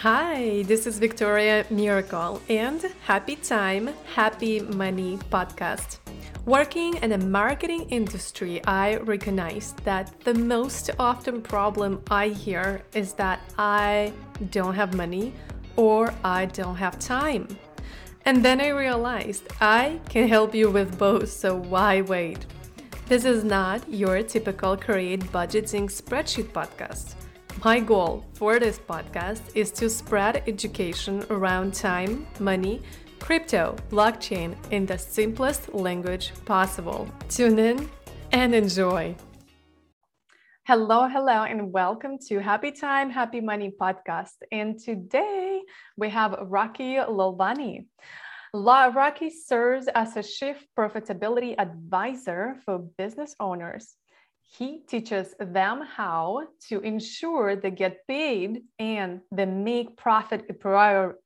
Hi, this is Victoria Miracle and Happy Time, Happy Money podcast. Working in the marketing industry, I recognize that the most often problem I hear is that I don't have money or I don't have time. And then I realized I can help you with both, so why wait? This is not your typical create budgeting spreadsheet podcast. My goal for this podcast is to spread education around time, money, crypto, blockchain in the simplest language possible. Tune in and enjoy. Hello, and welcome to Happy Time, Happy Money podcast. And today we have Rocky Lolvani. Rocky serves as a chief profitability advisor for business owners. He teaches them how to ensure they get paid and they make profit a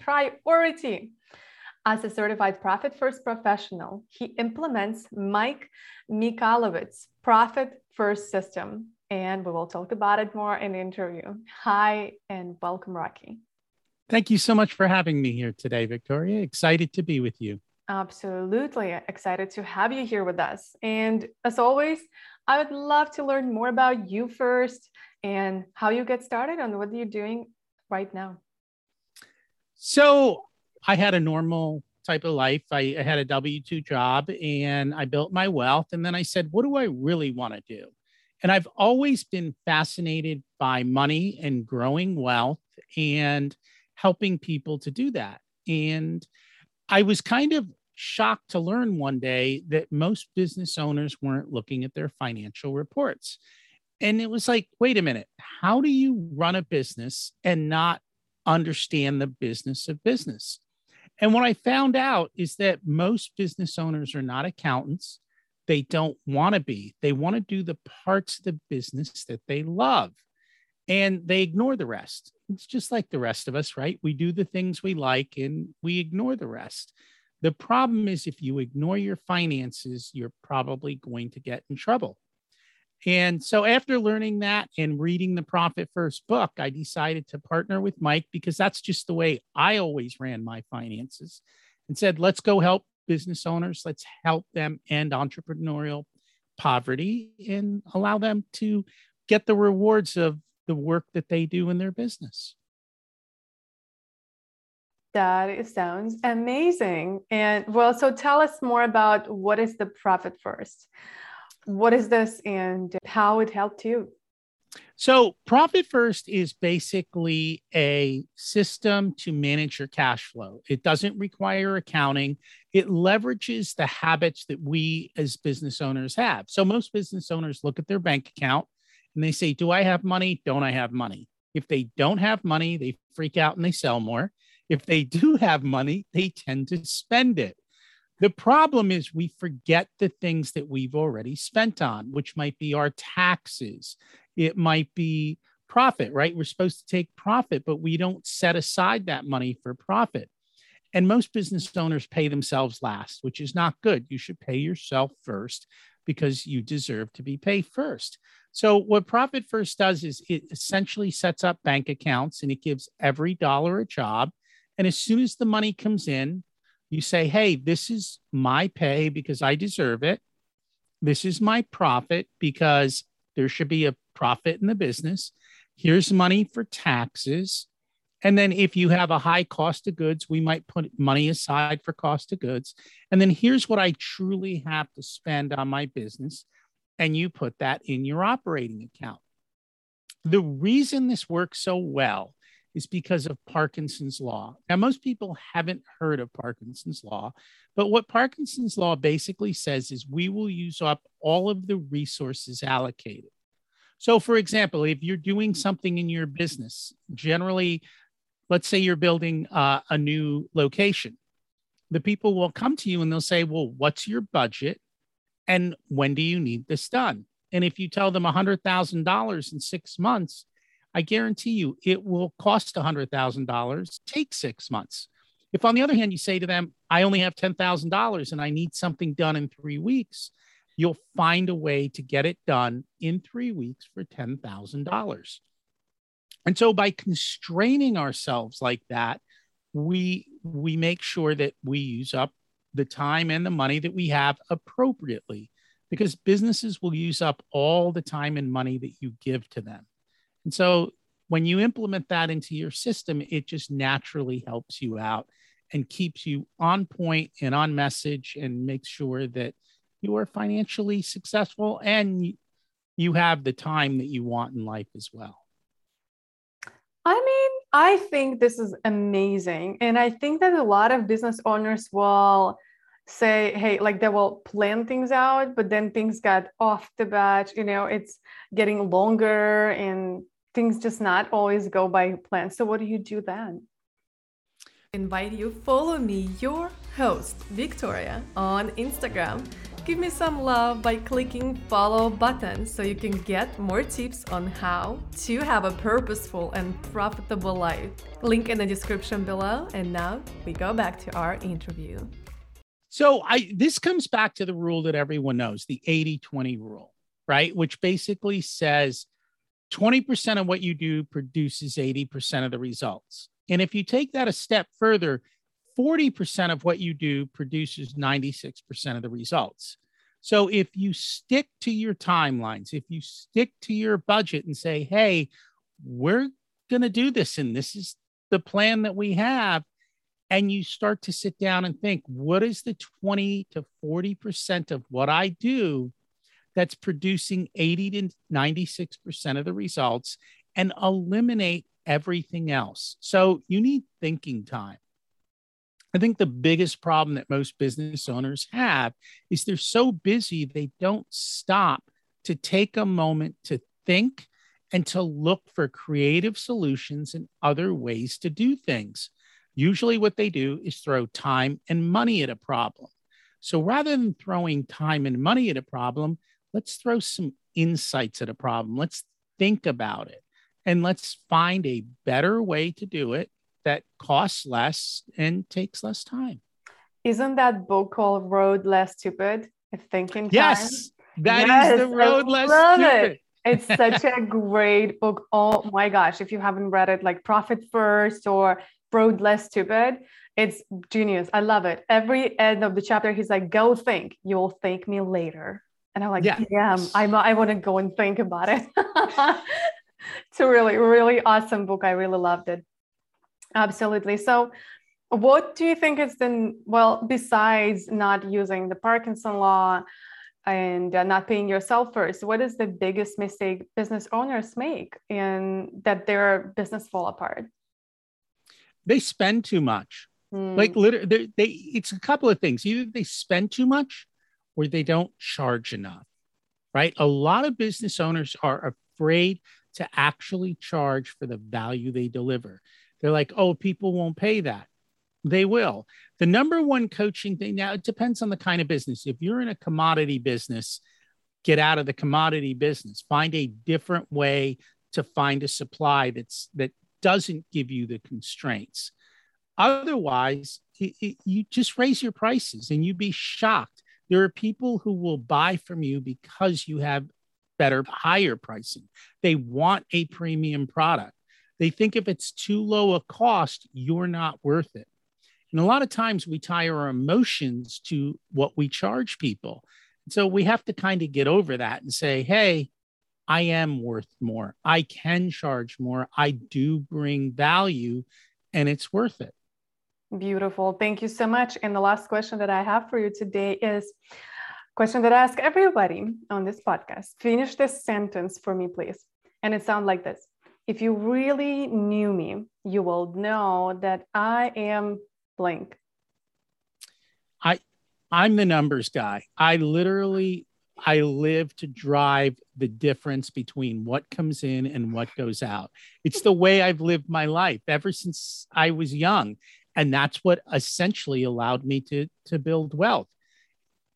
priority. As a certified Profit First professional, he implements Mike Michalowicz's Profit First system, and we will talk about it more in the interview. Hi, and welcome, Rocky. Thank you so much for having me here today, Victoria. Excited to be with you. Absolutely. Excited to have you here with us. And as always, I would love to learn more about you first and how you get started and what you're doing right now. So I had a normal type of life. I had a W-2 job and I built my wealth. And then I said, what do I really want to do? And I've always been fascinated by money and growing wealth and helping people to do that. And I was kind of shocked to learn one day that most business owners weren't looking at their financial reports. And it was like, wait a minute, how do you run a business and not understand the business of business? And what I found out is that most business owners are not accountants. They don't want to be. They want to do the parts of the business that they love, and they ignore the rest. It's just like the rest of us, right? We do the things we like and we ignore the rest. The problem is if you ignore your finances, you're probably going to get in trouble. And so after learning that and reading the Profit First book, I decided to partner with Mike because that's just the way I always ran my finances, and said, let's go help business owners. Let's help them end entrepreneurial poverty and allow them to get the rewards of the work that they do in their business. That sounds amazing. And well, so tell us more about what is the Profit First? What is this and how it helped you? So Profit First is basically a system to manage your cash flow. It doesn't require accounting. It leverages the habits that we as business owners have. So most business owners look at their bank account and they say, do I have money? Don't I have money? If they don't have money, they freak out and they sell more. If they do have money, they tend to spend it. The problem is we forget the things that we've already spent on, which might be our taxes. It might be profit, right? We're supposed to take profit, but we don't set aside that money for profit. And most business owners pay themselves last, which is not good. You should pay yourself first because you deserve to be paid first. So what Profit First does is it essentially sets up bank accounts and it gives every dollar a job. And as soon as the money comes in, you say, hey, this is my pay because I deserve it. This is my profit because there should be a profit in the business. Here's money for taxes. And then if you have a high cost of goods, we might put money aside for cost of goods. And then here's what I truly have to spend on my business. And you put that in your operating account. The reason this works so well is because of Parkinson's law. Now, most people haven't heard of Parkinson's law, but what Parkinson's law basically says is we will use up all of the resources allocated. So for example, if you're doing something in your business, generally, let's say you're building a new location, the people will come to you and they'll say, well, what's your budget? And when do you need this done? And if you tell them $100,000 in 6 months, I guarantee you it will cost $100,000, take 6 months. If on the other hand, you say to them, I only have $10,000 and I need something done in 3 weeks, you'll find a way to get it done in 3 weeks for $10,000. And so by constraining ourselves like that, we make sure that we use up the time and the money that we have appropriately, because businesses will use up all the time and money that you give to them. And so when you implement that into your system, it just naturally helps you out and keeps you on point and on message and makes sure that you are financially successful and you have the time that you want in life as well. I mean, I think this is amazing. And I think that a lot of business owners will say, hey, like they will plan things out, but then things got off the bat, you know, it's getting longer and things just not always go by plan. So what do you do then? Invite you, follow me, your host, Victoria, on Instagram. Give me some love by clicking follow button so you can get more tips on how to have a purposeful and profitable life. Link in the description below. And now we go back to our interview. So this comes back to the rule that everyone knows, the 80-20 rule, right? Which basically says 20% of what you do produces 80% of the results. And if you take that a step further, 40% of what you do produces 96% of the results. So if you stick to your timelines, if you stick to your budget and say, hey, we're going to do this, and this is the plan that we have, and you start to sit down and think, what is the 20 to 40% of what I do that's producing 80 to 96% of the results, and eliminate everything else? So you need thinking time. I think the biggest problem that most business owners have is they're so busy, they don't stop to take a moment to think and to look for creative solutions and other ways to do things. Usually what they do is throw time and money at a problem. So rather than throwing time and money at a problem, let's throw some insights at a problem. Let's think about it and let's find a better way to do it that costs less and takes less time. Isn't that book called Road Less Stupid? It's thinking time. Yes, that is the Road Less Stupid. It's such a great book. Oh my gosh. If you haven't read it, like Profit First or Road Less Stupid, it's genius. I love it. Every end of the chapter, he's like, go think, you'll thank me later. And I'm like, yeah, damn, I want to go and think about it. It's a really, really awesome book. I really loved it. Absolutely. So what do you think is then, well, besides not using the Parkinson law and not paying yourself first, what is the biggest mistake business owners make in that their business fall apart? They spend too much. Like literally, it's a couple of things. Either they spend too much or they don't charge enough, right? A lot of business owners are afraid to actually charge for the value they deliver. They're like, oh, people won't pay that. They will. The number one coaching thing now, it depends on the kind of business. If you're in a commodity business, get out of the commodity business. Find a different way to find a supply that doesn't give you the constraints. Otherwise, you just raise your prices and you'd be shocked. There are people who will buy from you because you have better, higher pricing. They want a premium product. They think if it's too low a cost, you're not worth it. And a lot of times we tie our emotions to what we charge people. And so we have to kind of get over that and say, hey, I am worth more. I can charge more. I do bring value and it's worth it. Beautiful. Thank you so much. And the last question that I have for you today is a question that I ask everybody on this podcast. Finish this sentence for me, please. And it sounds like this. If you really knew me, you will know that I am blank. I'm the numbers guy. I live to drive the difference between what comes in and what goes out. It's the way I've lived my life ever since I was young. And that's what essentially allowed me to build wealth.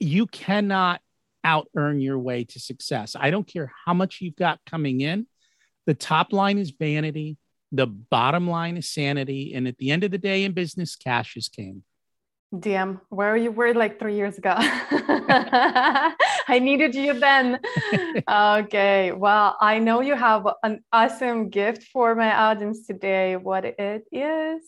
You cannot out-earn your way to success. I don't care how much you've got coming in. The top line is vanity. The bottom line is sanity. And at the end of the day in business, cash is king. DM, where you were like 3 years ago. I needed you then. Okay. Well, I know you have an awesome gift for my audience today. What it is?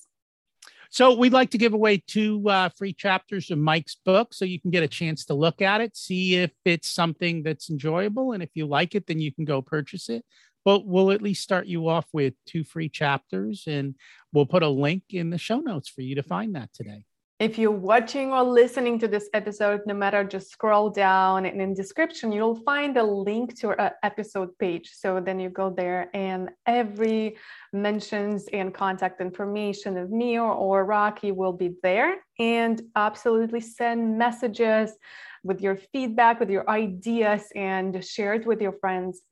So we'd like to give away 2 free chapters of Mike's book, so you can get a chance to look at it, see if it's something that's enjoyable. And if you like it, then you can go purchase it. But we'll at least start you off with 2 free chapters, and we'll put a link in the show notes for you to find that today. If you're watching or listening to this episode, no matter, just scroll down, and in description, you'll find a link to our episode page. So then you go there, and every mentions and contact information of me or Rocky will be there. And absolutely send messages with your feedback, with your ideas, and share it with your friends.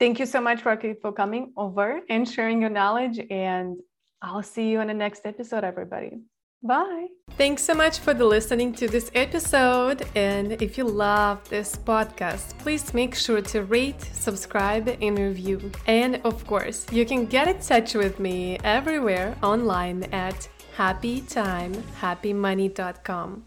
Thank you so much, Rocky, for coming over and sharing your knowledge. And I'll see you in the next episode, everybody. Bye. Thanks so much for listening to this episode. And if you love this podcast, please make sure to rate, subscribe, and review. And of course, you can get in touch with me everywhere online at happytimehappymoney.com.